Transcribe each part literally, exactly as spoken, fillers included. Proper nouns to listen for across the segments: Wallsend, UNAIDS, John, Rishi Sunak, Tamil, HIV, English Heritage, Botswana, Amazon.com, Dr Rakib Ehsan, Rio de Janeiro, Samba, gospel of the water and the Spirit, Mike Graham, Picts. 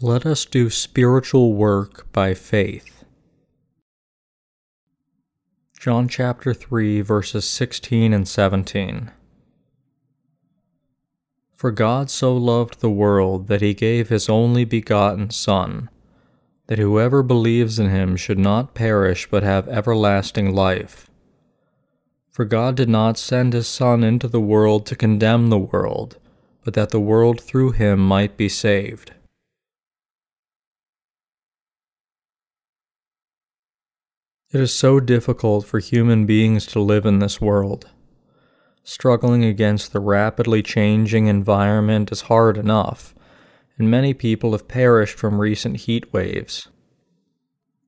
Let us do spiritual work by faith. John chapter three, verses sixteen and seventeen. For God so loved the world that he gave his only begotten Son, that whoever believes in him should not perish but have everlasting life. For God did not send his Son into the world to condemn the world, but that the world through him might be saved. It is so difficult for human beings to live in this world. Struggling against the rapidly changing environment is hard enough, and many people have perished from recent heat waves.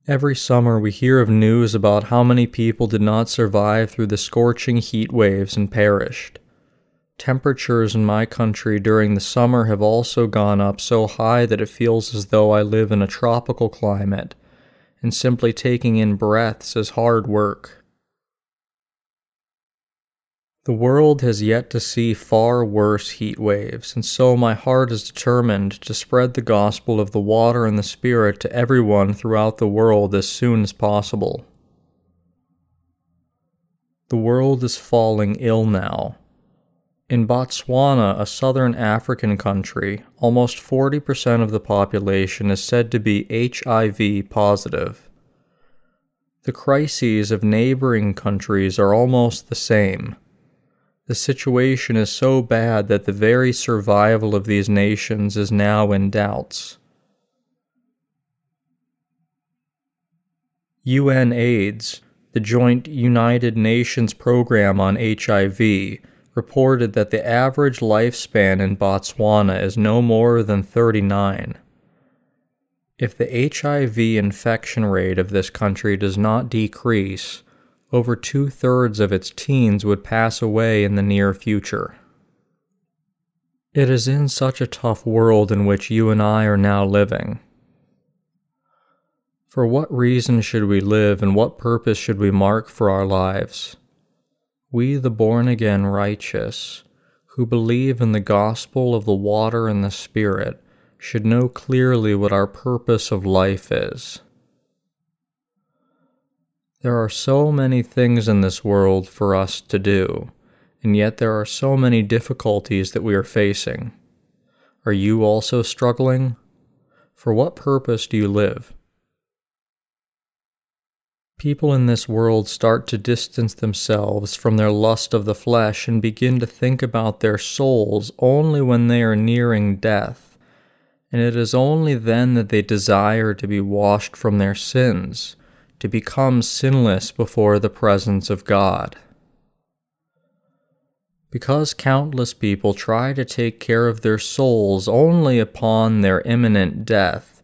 Every summer we hear of news about how many people did not survive through the scorching heat waves and perished. Temperatures in my country during the summer have also gone up so high that it feels as though I live in a tropical climate, and simply taking in breaths is hard work. The world has yet to see far worse heat waves, and so my heart is determined to spread the gospel of the water and the Spirit to everyone throughout the world as soon as possible. The world is falling ill now. In Botswana, a southern African country, almost forty percent of the population is said to be H I V positive. The crises of neighboring countries are almost the same. The situation is so bad that the very survival of these nations is now in doubts. UNAIDS, the joint United Nations program on H I V, reported that the average lifespan in Botswana is no more than thirty-nine. If the H I V infection rate of this country does not decrease, over two-thirds of its teens would pass away in the near future. It is in such a tough world in which you and I are now living. For what reason should we live and what purpose should we mark for our lives? We, the born-again righteous, who believe in the gospel of the water and the Spirit, should know clearly what our purpose of life is. There are so many things in this world for us to do, and yet there are so many difficulties that we are facing. Are you also struggling? For what purpose do you live? People in this world start to distance themselves from their lust of the flesh and begin to think about their souls only when they are nearing death, and it is only then that they desire to be washed from their sins, to become sinless before the presence of God. Because countless people try to take care of their souls only upon their imminent death,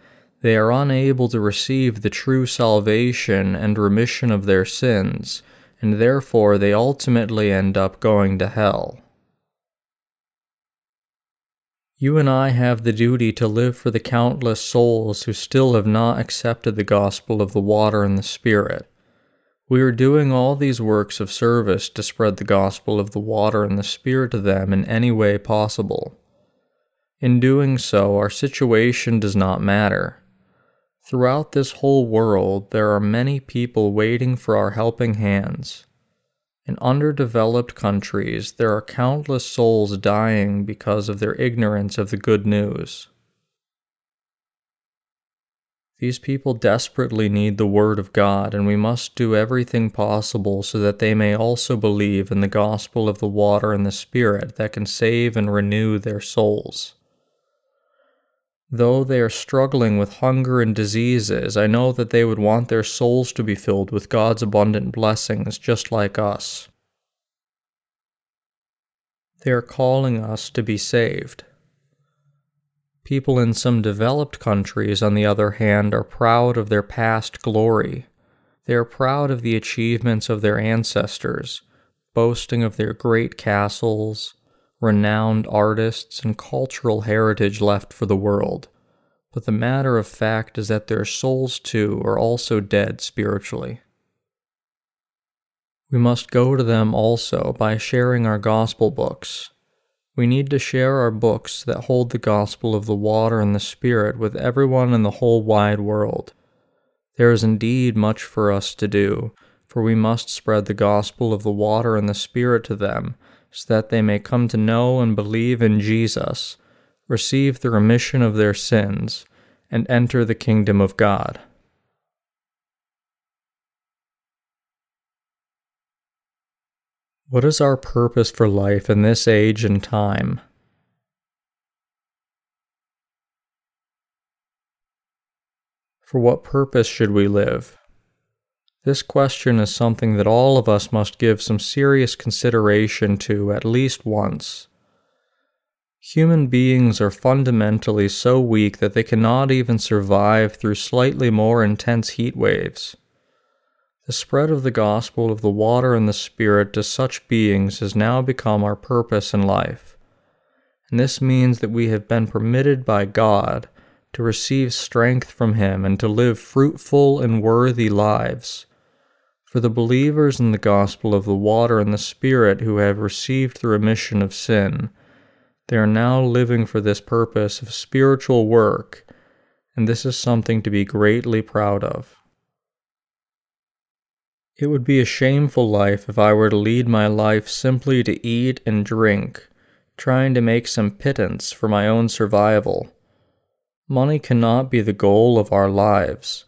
they are unable to receive the true salvation and remission of their sins, and therefore they ultimately end up going to hell. You and I have the duty to live for the countless souls who still have not accepted the gospel of the water and the Spirit. We are doing all these works of service to spread the gospel of the water and the Spirit to them in any way possible. In doing so, our situation does not matter. Throughout this whole world, there are many people waiting for our helping hands. In underdeveloped countries, there are countless souls dying because of their ignorance of the good news. These people desperately need the Word of God, and we must do everything possible so that they may also believe in the gospel of the water and the Spirit that can save and renew their souls. Though they are struggling with hunger and diseases, I know that they would want their souls to be filled with God's abundant blessings just like us. They are calling us to be saved. People in some developed countries, on the other hand, are proud of their past glory. They are proud of the achievements of their ancestors, boasting of their great castles, renowned artists, and cultural heritage left for the world. But the matter of fact is that their souls, too, are also dead spiritually. We must go to them also by sharing our gospel books. We need to share our books that hold the gospel of the water and the Spirit with everyone in the whole wide world. There is indeed much for us to do, for we must spread the gospel of the water and the Spirit to them, so that they may come to know and believe in Jesus, receive the remission of their sins, and enter the kingdom of God. What is our purpose for life in this age and time? For what purpose should we live? This question is something that all of us must give some serious consideration to at least once. Human beings are fundamentally so weak that they cannot even survive through slightly more intense heat waves. The spread of the gospel of the water and the Spirit to such beings has now become our purpose in life. And this means that we have been permitted by God to receive strength from Him and to live fruitful and worthy lives. For the believers in the gospel of the water and the Spirit who have received the remission of sin, they are now living for this purpose of spiritual work, and this is something to be greatly proud of. It would be a shameful life if I were to lead my life simply to eat and drink, trying to make some pittance for my own survival. Money cannot be the goal of our lives.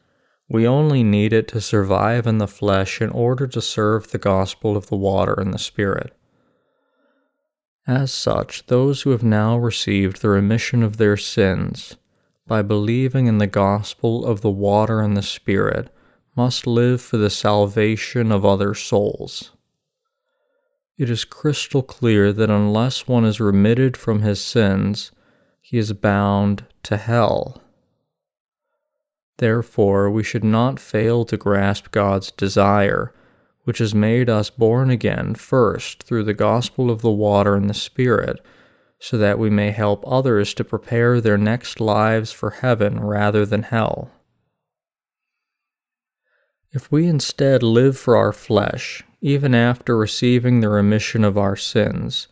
We only need it to survive in the flesh in order to serve the gospel of the water and the Spirit. As such, those who have now received the remission of their sins, by believing in the gospel of the water and the Spirit, must live for the salvation of other souls. It is crystal clear that unless one is remitted from his sins, he is bound to hell. Therefore, we should not fail to grasp God's desire, which has made us born again first through the gospel of the water and the Spirit, so that we may help others to prepare their next lives for heaven rather than hell. If we instead live for our flesh, even after receiving the remission of our sins,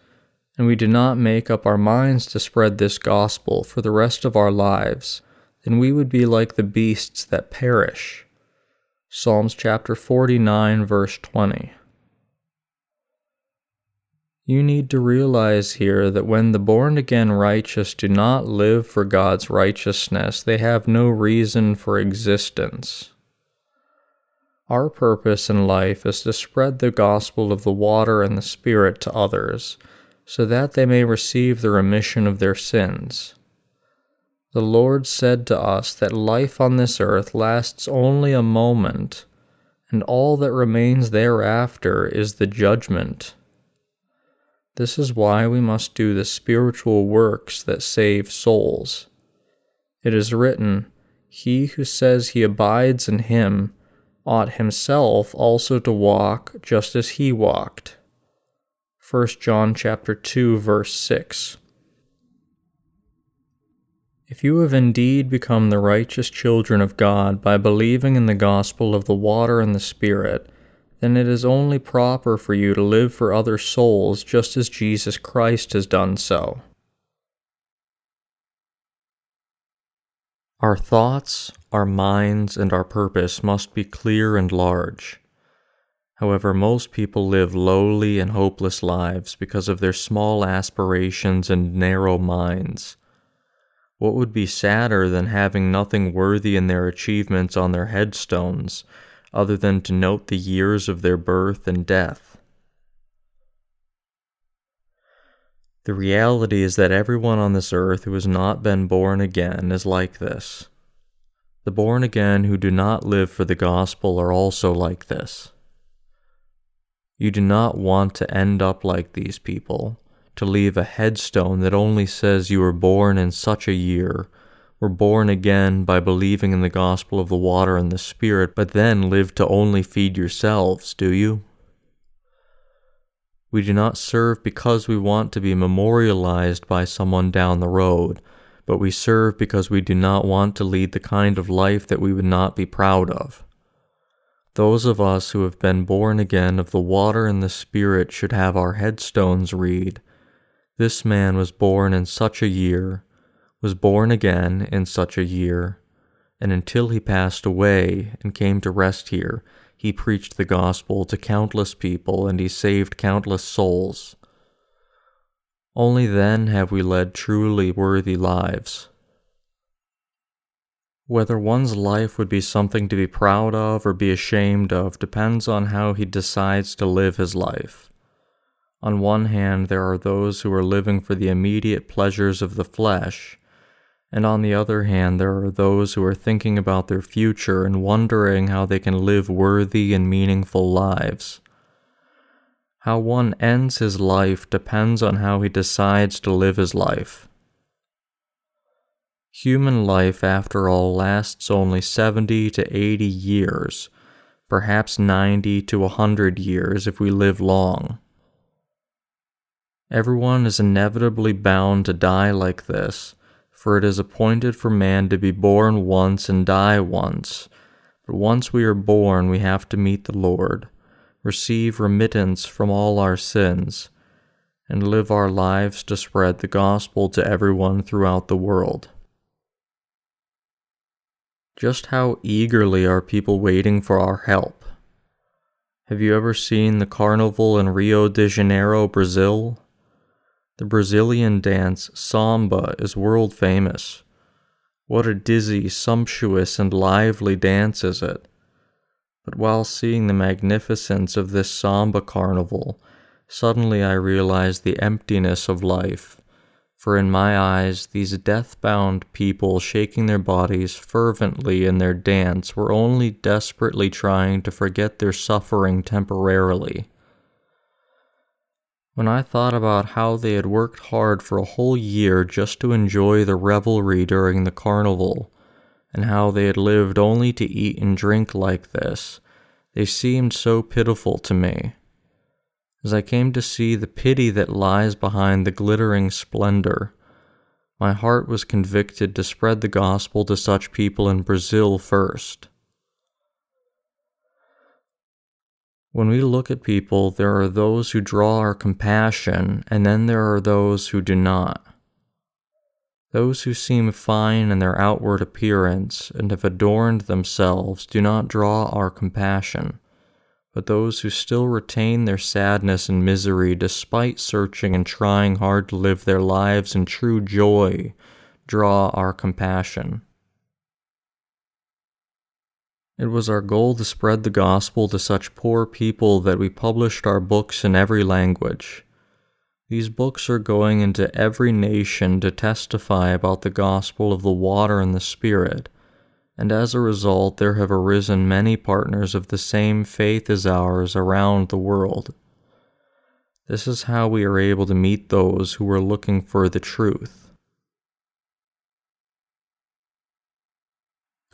and we do not make up our minds to spread this gospel for the rest of our lives, then we would be like the beasts that perish. Psalms chapter forty-nine, verse twenty. You need to realize here that when the born-again righteous do not live for God's righteousness, they have no reason for existence. Our purpose in life is to spread the gospel of the water and the Spirit to others, so that they may receive the remission of their sins. The Lord said to us that life on this earth lasts only a moment, and all that remains thereafter is the judgment. This is why we must do the spiritual works that save souls. It is written, "He who says he abides in Him ought himself also to walk just as He walked." First John chapter two, verse six. If you have indeed become the righteous children of God by believing in the gospel of the water and the Spirit, then it is only proper for you to live for other souls just as Jesus Christ has done so. Our thoughts, our minds, and our purpose must be clear and large. However, most people live lowly and hopeless lives because of their small aspirations and narrow minds. What would be sadder than having nothing worthy in their achievements on their headstones, other than to note the years of their birth and death? The reality is that everyone on this earth who has not been born again is like this. The born again who do not live for the gospel are also like this. You do not want to end up like these people, to leave a headstone that only says you were born in such a year, were born again by believing in the gospel of the water and the Spirit, but then live to only feed yourselves, do you? We do not serve because we want to be memorialized by someone down the road, but we serve because we do not want to lead the kind of life that we would not be proud of. Those of us who have been born again of the water and the Spirit should have our headstones read, This man was born in such a year, was born again in such a year, and until he passed away and came to rest here, he preached the gospel to countless people, and he saved countless souls. Only then have we led truly worthy lives. Whether one's life would be something to be proud of or be ashamed of depends on how he decides to live his life. On one hand, there are those who are living for the immediate pleasures of the flesh, and on the other hand, there are those who are thinking about their future and wondering how they can live worthy and meaningful lives. How one ends his life depends on how he decides to live his life. Human life, after all, lasts only seventy to eighty years, perhaps ninety to one hundred years if we live long. Everyone is inevitably bound to die like this, for it is appointed for man to be born once and die once. But once we are born, we have to meet the Lord, receive remittance from all our sins, and live our lives to spread the gospel to everyone throughout the world. Just how eagerly are people waiting for our help? Have you ever seen the carnival in Rio de Janeiro, Brazil? The Brazilian dance Samba is world famous. What a dizzy, sumptuous, and lively dance is it! But while seeing the magnificence of this Samba carnival, suddenly I realized the emptiness of life, for in my eyes these death-bound people shaking their bodies fervently in their dance were only desperately trying to forget their suffering temporarily. When I thought about how they had worked hard for a whole year just to enjoy the revelry during the carnival, and how they had lived only to eat and drink like this, they seemed so pitiful to me. As I came to see the pity that lies behind the glittering splendor, my heart was convicted to spread the gospel to such people in Brazil first. When we look at people, there are those who draw our compassion, and then there are those who do not. Those who seem fine in their outward appearance and have adorned themselves do not draw our compassion, but those who still retain their sadness and misery despite searching and trying hard to live their lives in true joy draw our compassion. It was our goal to spread the gospel to such poor people that we published our books in every language. These books are going into every nation to testify about the gospel of the water and the Spirit, and as a result there have arisen many partners of the same faith as ours around the world. This is how we are able to meet those who are looking for the truth.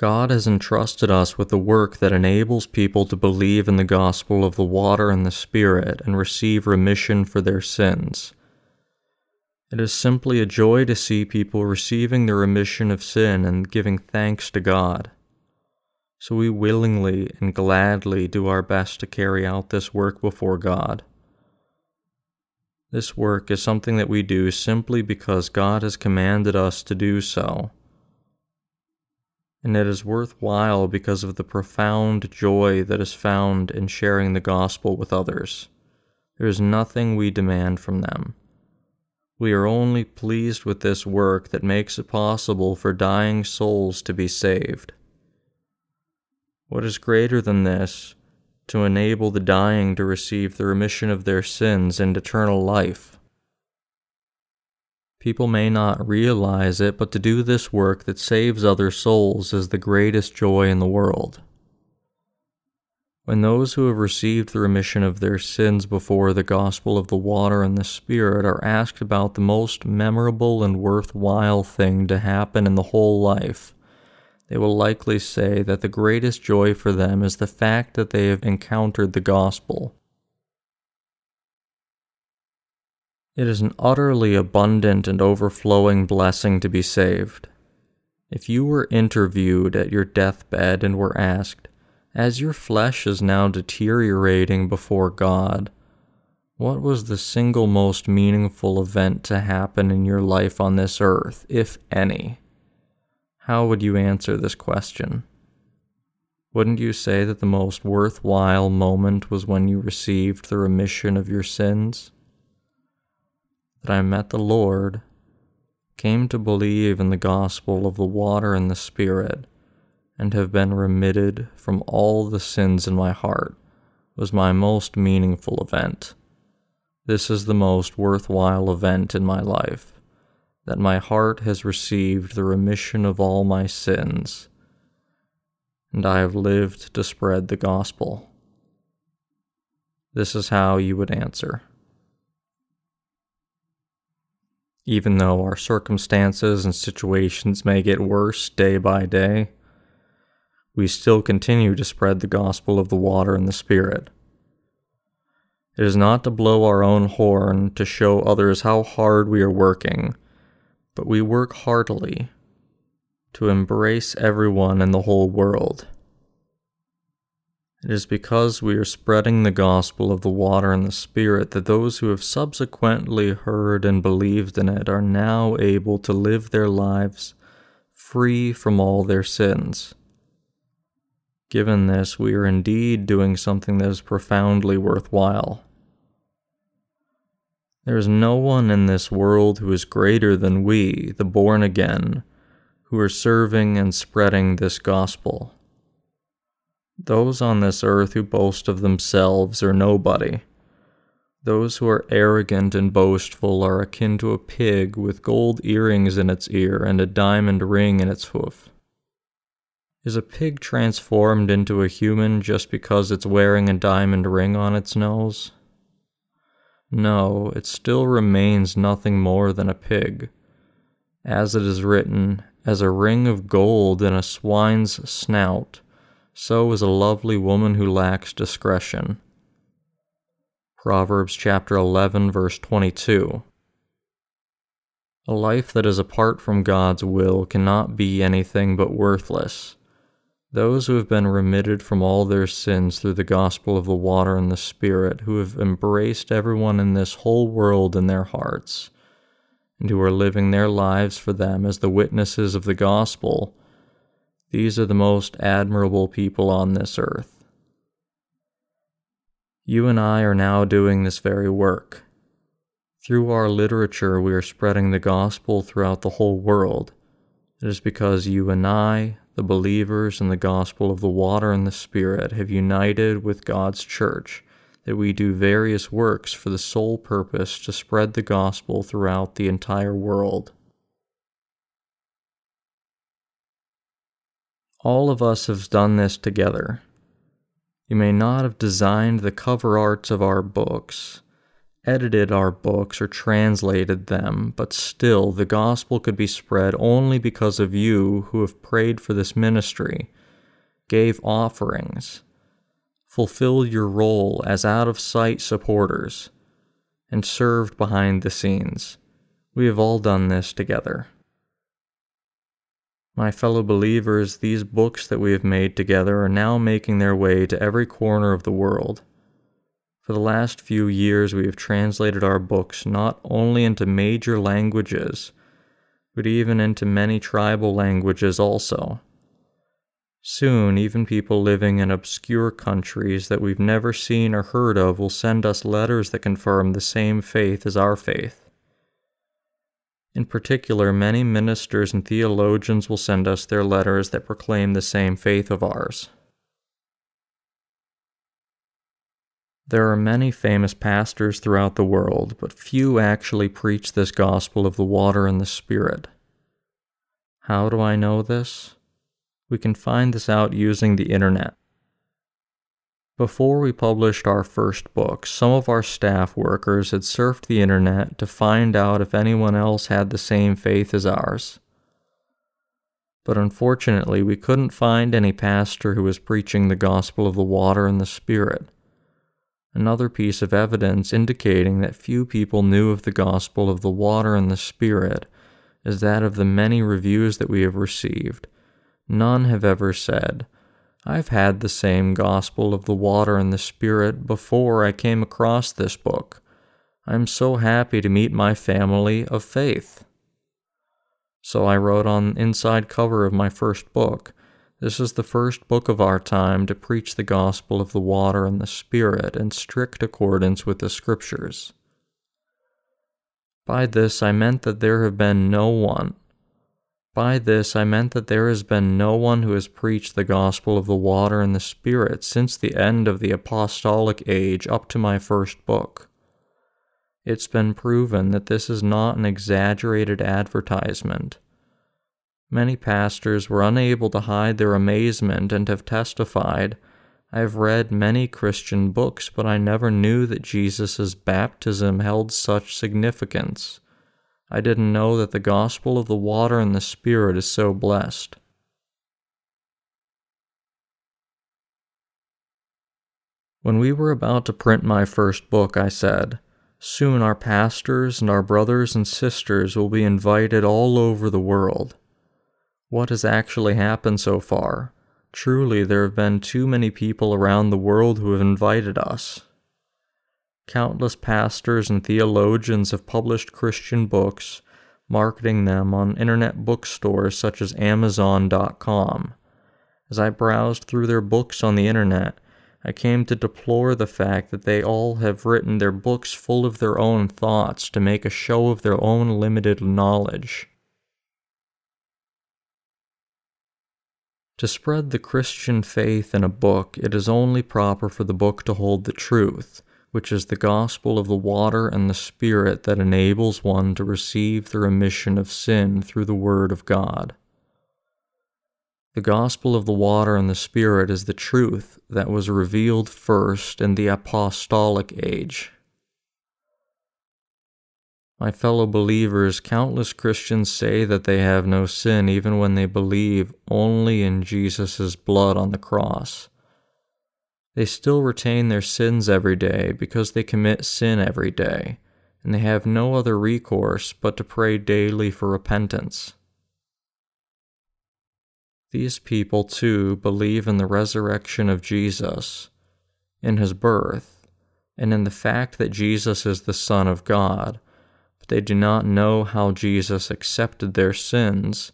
God has entrusted us with the work that enables people to believe in the gospel of the water and the Spirit and receive remission for their sins. It is simply a joy to see people receiving the remission of sin and giving thanks to God. So we willingly and gladly do our best to carry out this work before God. This work is something that we do simply because God has commanded us to do so. And it is worthwhile because of the profound joy that is found in sharing the gospel with others. There is nothing we demand from them. We are only pleased with this work that makes it possible for dying souls to be saved. What is greater than this, to enable the dying to receive the remission of their sins and eternal life? People may not realize it, but to do this work that saves other souls is the greatest joy in the world. When those who have received the remission of their sins before the gospel of the water and the Spirit are asked about the most memorable and worthwhile thing to happen in the whole life, they will likely say that the greatest joy for them is the fact that they have encountered the gospel. It is an utterly abundant and overflowing blessing to be saved. If you were interviewed at your deathbed and were asked, "As your flesh is now deteriorating before God, What was the single most meaningful event to happen in your life on this earth, if any? How would you answer this question? Wouldn't you say that the most worthwhile moment was when you received the remission of your sins? That I met the Lord, came to believe in the gospel of the water and the Spirit, and have been remitted from all the sins in my heart, was my most meaningful event. This is the most worthwhile event in my life, that my heart has received the remission of all my sins, and I have lived to spread the gospel. This is how you would answer. Even though our circumstances and situations may get worse day by day, we still continue to spread the gospel of the water and the Spirit. It is not to blow our own horn to show others how hard we are working, but we work heartily to embrace everyone in the whole world. It is because we are spreading the gospel of the water and the Spirit that those who have subsequently heard and believed in it are now able to live their lives free from all their sins. Given this, we are indeed doing something that is profoundly worthwhile. There is no one in this world who is greater than we, the born again, who are serving and spreading this gospel. Those on this earth who boast of themselves are nobody. Those who are arrogant and boastful are akin to a pig with gold earrings in its ear and a diamond ring in its hoof. Is a pig transformed into a human just because it's wearing a diamond ring on its nose? No, it still remains nothing more than a pig. As it is written, as a ring of gold in a swine's snout, so is a lovely woman who lacks discretion. Proverbs chapter eleven, verse twenty-two. A life that is apart from God's will cannot be anything but worthless. Those who have been remitted from all their sins through the gospel of the water and the Spirit, who have embraced everyone in this whole world in their hearts, and who are living their lives for them as the witnesses of the gospel, these are the most admirable people on this earth. You and I are now doing this very work. Through our literature, we are spreading the gospel throughout the whole world. It is because you and I, the believers in the gospel of the water and the Spirit, have united with God's church, that we do various works for the sole purpose to spread the gospel throughout the entire world. All of us have done this together. You may not have designed the cover arts of our books, edited our books, or translated them, but still the gospel could be spread only because of you who have prayed for this ministry, gave offerings, fulfilled your role as out-of-sight supporters, and served behind the scenes. We have all done this together. My fellow believers, these books that we have made together are now making their way to every corner of the world. For the last few years, we have translated our books not only into major languages, but even into many tribal languages also. Soon, even people living in obscure countries that we've never seen or heard of will send us letters that confirm the same faith as our faith. In particular, many ministers and theologians will send us their letters that proclaim the same faith of ours. There are many famous pastors throughout the world, but few actually preach this gospel of the water and the Spirit. How do I know this? We can find this out using the internet. Before we published our first book, some of our staff workers had surfed the internet to find out if anyone else had the same faith as ours. But unfortunately, we couldn't find any pastor who was preaching the gospel of the water and the Spirit. Another piece of evidence indicating that few people knew of the gospel of the water and the Spirit is that of the many reviews that we have received, none have ever said, "I've had the same gospel of the water and the Spirit before I came across this book, I'm so happy to meet my family of faith. So I wrote on the inside cover of my first book, "This is the first book of our time to preach the gospel of the water and the Spirit in strict accordance with the Scriptures." By this I meant that there have been no one. By this I meant that there has been no one who has preached the gospel of the water and the Spirit since the end of the apostolic age up to my first book. It's been proven that this is not an exaggerated advertisement. Many pastors were unable to hide their amazement and have testified, "I have read many Christian books, but I never knew that Jesus' baptism held such significance. I didn't know that the gospel of the water and the Spirit is so blessed." When we were about to print my first book, I said, "Soon our pastors and our brothers and sisters will be invited all over the world." What has actually happened so far? Truly, there have been too many people around the world who have invited us. Countless pastors and theologians have published Christian books, marketing them on internet bookstores such as Amazon dot com. As I browsed through their books on the internet, I came to deplore the fact that they all have written their books full of their own thoughts to make a show of their own limited knowledge. To spread the Christian faith in a book, it is only proper for the book to hold the truth, which is the gospel of the water and the Spirit that enables one to receive the remission of sin through the Word of God. The gospel of the water and the Spirit is the truth that was revealed first in the apostolic age. My fellow believers, countless Christians say that they have no sin even when they believe only in Jesus' blood on the cross. They still retain their sins every day because they commit sin every day, and they have no other recourse but to pray daily for repentance. These people, too, believe in the resurrection of Jesus, in his birth, and in the fact that Jesus is the Son of God. They do not know how Jesus accepted their sins,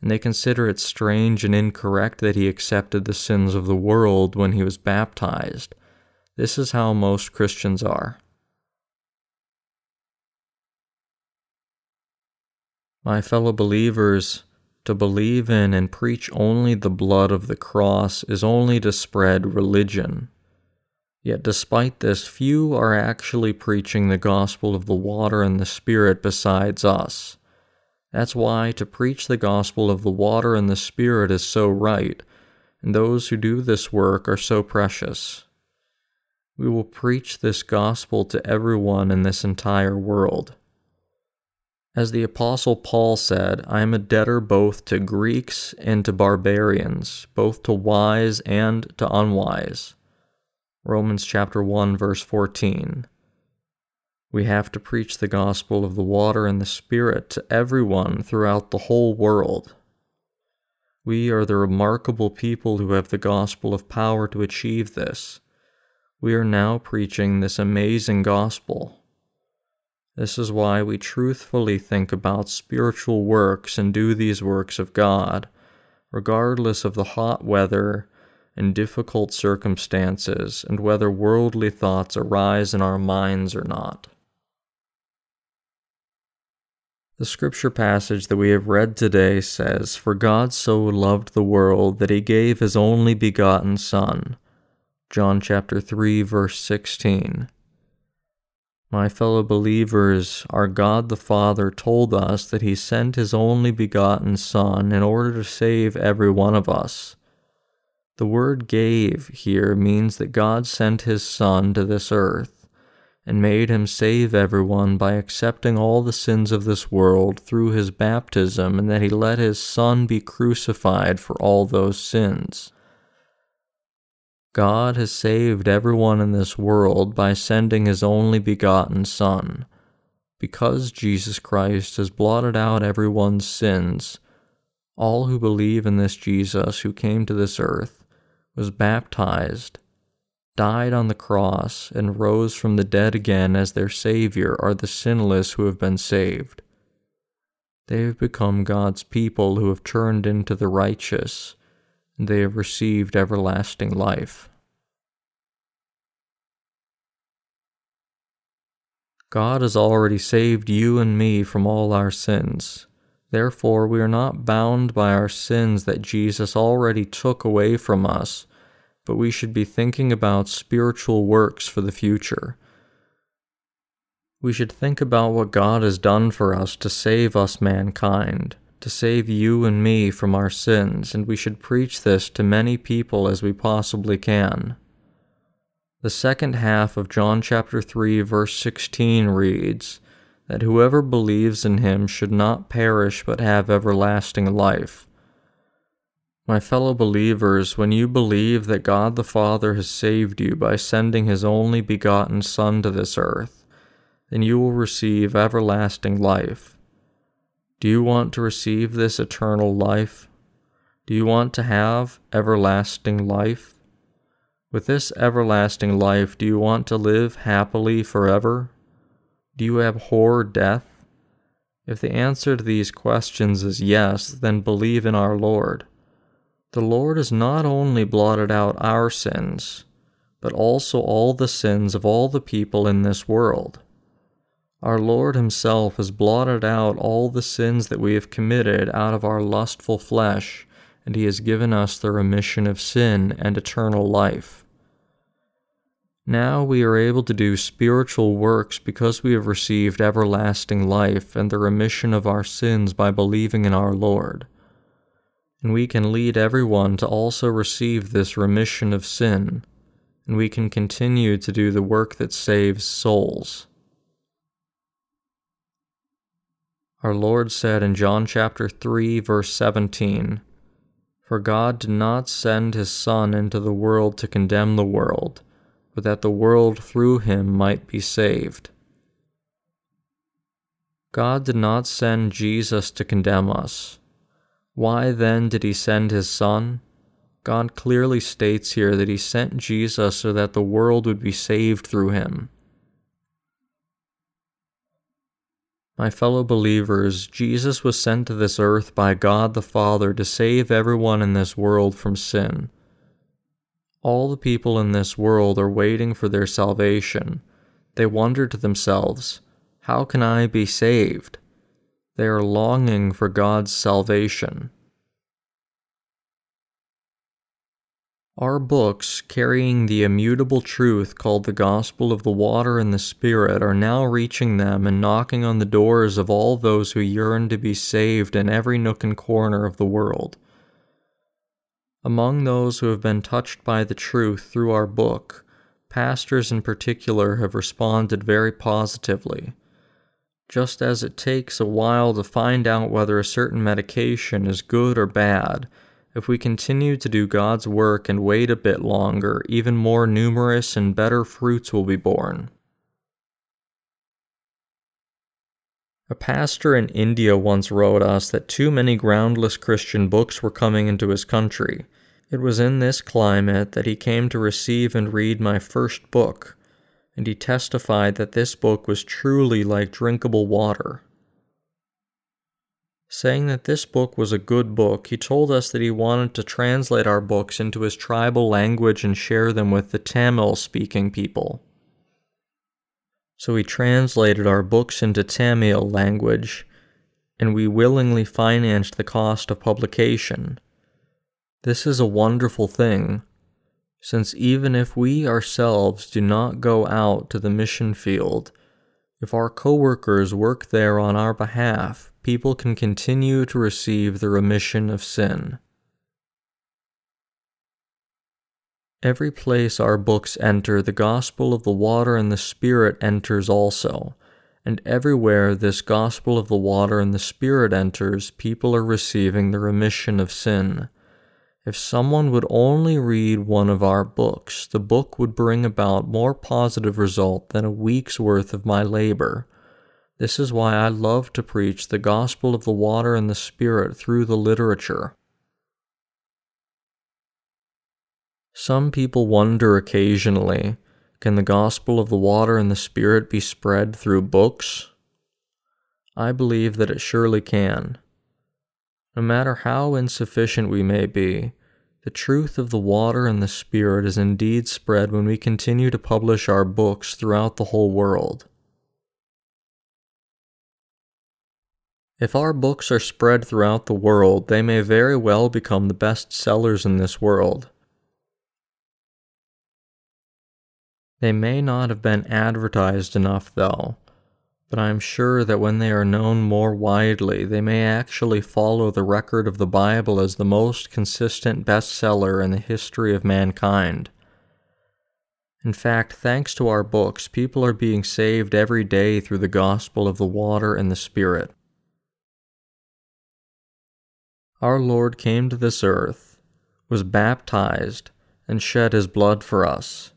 and they consider it strange and incorrect that he accepted the sins of the world when he was baptized. This is how most Christians are. My fellow believers, to believe in and preach only the blood of the cross is only to spread religion. Yet despite this, few are actually preaching the gospel of the water and the Spirit besides us. That's why to preach the gospel of the water and the Spirit is so right, and those who do this work are so precious. We will preach this gospel to everyone in this entire world. As the Apostle Paul said, "I am a debtor both to Greeks and to barbarians, both to wise and to unwise." Romans chapter one, verse fourteen. We have to preach the gospel of the water and the Spirit to everyone throughout the whole world. We are the remarkable people who have the gospel of power to achieve this. We are now preaching this amazing gospel. This is why we truthfully think about spiritual works and do these works of God, regardless of the hot weather in difficult circumstances, and whether worldly thoughts arise in our minds or not. The scripture passage that we have read today says, "For God so loved the world that he gave his only begotten Son." John chapter three, verse sixteen. My fellow believers, our God the Father told us that he sent his only begotten Son in order to save every one of us. The word "gave" here means that God sent his Son to this earth and made him save everyone by accepting all the sins of this world through his baptism, and that he let his Son be crucified for all those sins. God has saved everyone in this world by sending his only begotten Son. Because Jesus Christ has blotted out everyone's sins, all who believe in this Jesus who came to this earth, was baptized, died on the cross and rose from the dead again as their Savior are the sinless who have been saved. They have become God's people who have turned into the righteous, and they have received everlasting life. God has already saved you and me from all our sins. Therefore, we are not bound by our sins that Jesus already took away from us, but we should be thinking about spiritual works for the future. We should think about what God has done for us to save us mankind, to save you and me from our sins, and we should preach this to many people as we possibly can. The second half of John chapter three verse sixteen reads that whoever believes in him should not perish but have everlasting life. My fellow believers, when you believe that God the Father has saved you by sending his only begotten Son to this earth, then you will receive everlasting life. Do you want to receive this eternal life? Do you want to have everlasting life? With this everlasting life, do you want to live happily forever? Do you abhor death? If the answer to these questions is yes, then believe in our Lord. The Lord has not only blotted out our sins, but also all the sins of all the people in this world. Our Lord himself has blotted out all the sins that we have committed out of our lustful flesh, and he has given us the remission of sin and eternal life. Now we are able to do spiritual works because we have received everlasting life and the remission of our sins by believing in our Lord. And we can lead everyone to also receive this remission of sin, and we can continue to do the work that saves souls. Our Lord said in John chapter three, verse seventeen, "For God did not send his Son into the world to condemn the world, but that the world through him might be saved." God did not send Jesus to condemn us. Why then did he send his Son? God clearly states here that he sent Jesus so that the world would be saved through him. My fellow believers, Jesus was sent to this earth by God the Father to save everyone in this world from sin. All the people in this world are waiting for their salvation. They wonder to themselves, "How can I be saved?" They are longing for God's salvation. Our books carrying the immutable truth called the Gospel of the Water and the Spirit are now reaching them and knocking on the doors of all those who yearn to be saved in every nook and corner of the world. Among those who have been touched by the truth through our book, pastors in particular have responded very positively. Just as it takes a while to find out whether a certain medication is good or bad, if we continue to do God's work and wait a bit longer, even more numerous and better fruits will be born. A pastor in India once wrote us that too many groundless Christian books were coming into his country. It was in this climate that he came to receive and read my first book, and he testified that this book was truly like drinkable water. Saying that this book was a good book, he told us that he wanted to translate our books into his tribal language and share them with the Tamil-speaking people. So he translated our books into Tamil language, and we willingly financed the cost of publication. This is a wonderful thing, since even if we ourselves do not go out to the mission field, if our co-workers work there on our behalf, people can continue to receive the remission of sin. Every place our books enter, the gospel of the water and the Spirit enters also, and everywhere this gospel of the water and the Spirit enters, people are receiving the remission of sin. If someone would only read one of our books, the book would bring about more positive result than a week's worth of my labor. This is why I love to preach the gospel of the water and the Spirit through the literature. Some people wonder occasionally, can the gospel of the water and the Spirit be spread through books? I believe that it surely can. No matter how insufficient we may be, the truth of the water and the Spirit is indeed spread when we continue to publish our books throughout the whole world. If our books are spread throughout the world, they may very well become the best sellers in this world. They may not have been advertised enough, though, but I am sure that when they are known more widely, they may actually follow the record of the Bible as the most consistent bestseller in the history of mankind. In fact, thanks to our books, people are being saved every day through the gospel of the water and the Spirit. Our Lord came to this earth, was baptized, and shed his blood for us.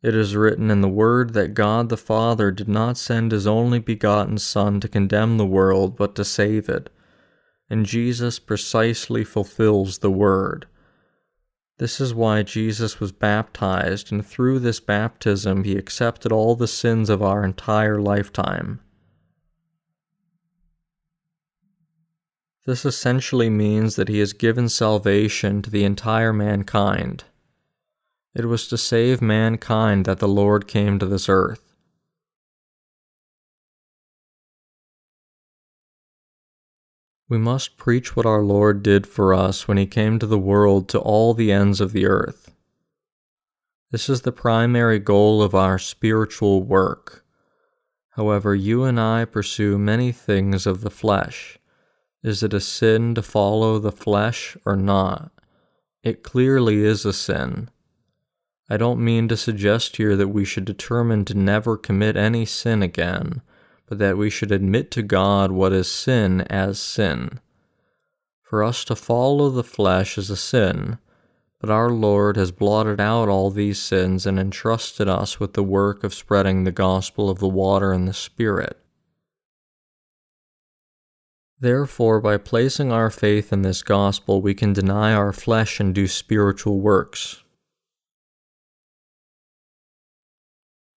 It is written in the Word that God the Father did not send his only begotten Son to condemn the world, but to save it, and Jesus precisely fulfills the Word. This is why Jesus was baptized, and through this baptism he accepted all the sins of our entire lifetime. This essentially means that he has given salvation to the entire mankind. It was to save mankind that the Lord came to this earth. We must preach what our Lord did for us when he came to the world to all the ends of the earth. This is the primary goal of our spiritual work. However, you and I pursue many things of the flesh. Is it a sin to follow the flesh or not? It clearly is a sin. I don't mean to suggest here that we should determine to never commit any sin again, but that we should admit to God what is sin as sin. For us to follow the flesh is a sin, but our Lord has blotted out all these sins and entrusted us with the work of spreading the gospel of the water and the Spirit. Therefore, by placing our faith in this gospel, we can deny our flesh and do spiritual works.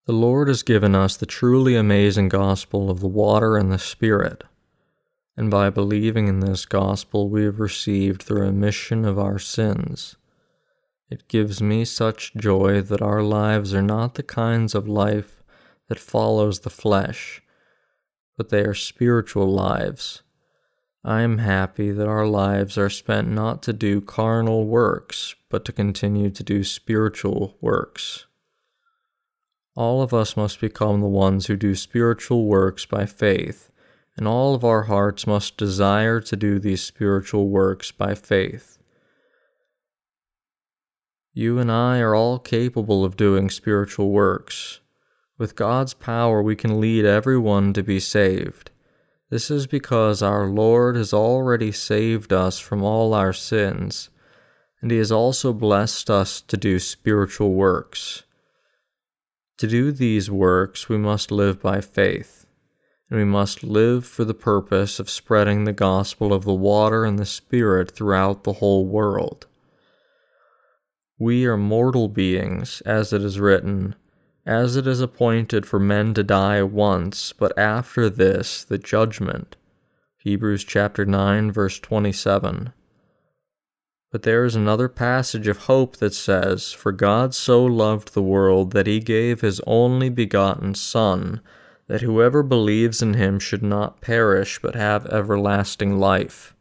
The Lord has given us the truly amazing gospel of the water and the Spirit, and by believing in this gospel we have received the remission of our sins. It gives me such joy that our lives are not the kinds of life that follows the flesh, but they are spiritual lives. I am happy that our lives are spent not to do carnal works, but to continue to do spiritual works. All of us must become the ones who do spiritual works by faith, and all of our hearts must desire to do these spiritual works by faith. You and I are all capable of doing spiritual works. With God's power, we can lead everyone to be saved. This is because our Lord has already saved us from all our sins, and he has also blessed us to do spiritual works. To do these works, we must live by faith, and we must live for the purpose of spreading the gospel of the water and the Spirit throughout the whole world. We are mortal beings, as it is written, as it is appointed for men to die once, but after this, the judgment. Hebrews chapter nine, verse twenty-seven. But there is another passage of hope that says, "For God so loved the world that he gave his only begotten Son, that whoever believes in him should not perish but have everlasting life."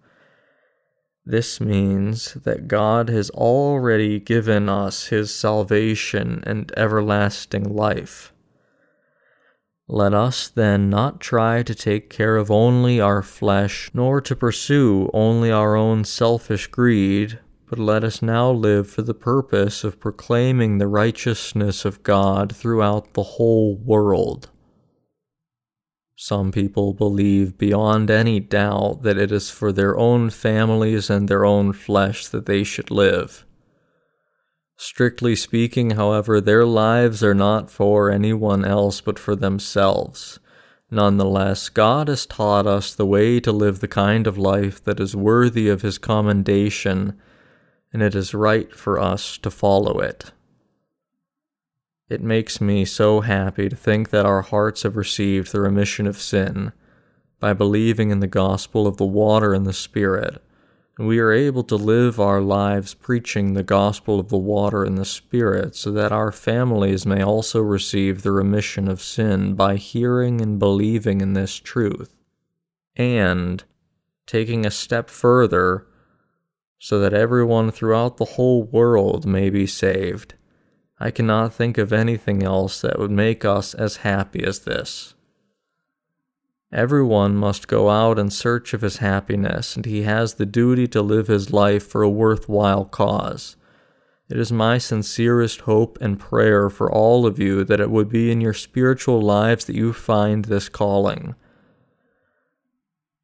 This means that God has already given us his salvation and everlasting life. Let us then not try to take care of only our flesh, nor to pursue only our own selfish greed, but let us now live for the purpose of proclaiming the righteousness of God throughout the whole world. Some people believe beyond any doubt that it is for their own families and their own flesh that they should live. Strictly speaking, however, their lives are not for anyone else but for themselves. Nonetheless, God has taught us the way to live the kind of life that is worthy of his commendation, and it is right for us to follow it. It makes me so happy to think that our hearts have received the remission of sin by believing in the gospel of the water and the Spirit, and we are able to live our lives preaching the gospel of the water and the Spirit so that our families may also receive the remission of sin by hearing and believing in this truth, and taking a step further so that everyone throughout the whole world may be saved. I cannot think of anything else that would make us as happy as this. Everyone must go out in search of his happiness, and he has the duty to live his life for a worthwhile cause. It is my sincerest hope and prayer for all of you that it would be in your spiritual lives that you find this calling.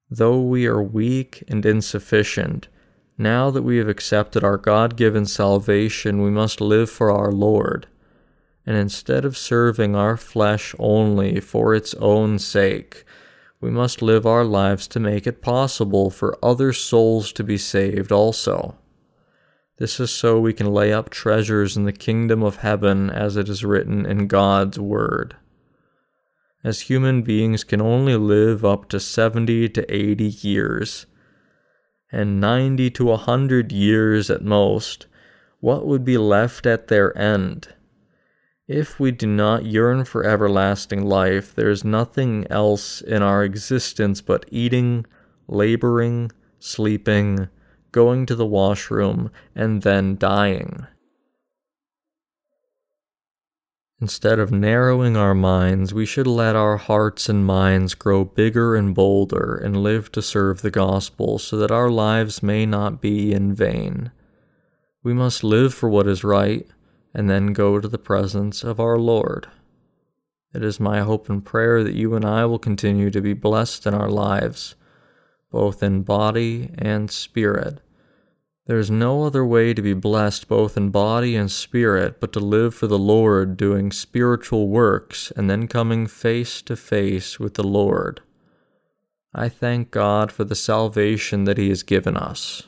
Though we are weak and insufficient, now that we have accepted our God-given salvation, we must live for our Lord, and instead of serving our flesh only for its own sake, we must live our lives to make it possible for other souls to be saved also. This is so we can lay up treasures in the kingdom of heaven, as it is written in God's word. As human beings can only live up to seventy to eighty years, and ninety to one hundred years at most, what would be left at their end? If we do not yearn for everlasting life, there is nothing else in our existence but eating, laboring, sleeping, going to the washroom, and then dying. Instead of narrowing our minds, we should let our hearts and minds grow bigger and bolder and live to serve the gospel so that our lives may not be in vain. We must live for what is right and then go to the presence of our Lord. It is my hope and prayer that you and I will continue to be blessed in our lives, both in body and spirit. There is no other way to be blessed both in body and spirit but to live for the Lord, doing spiritual works and then coming face to face with the Lord. I thank God for the salvation that He has given us.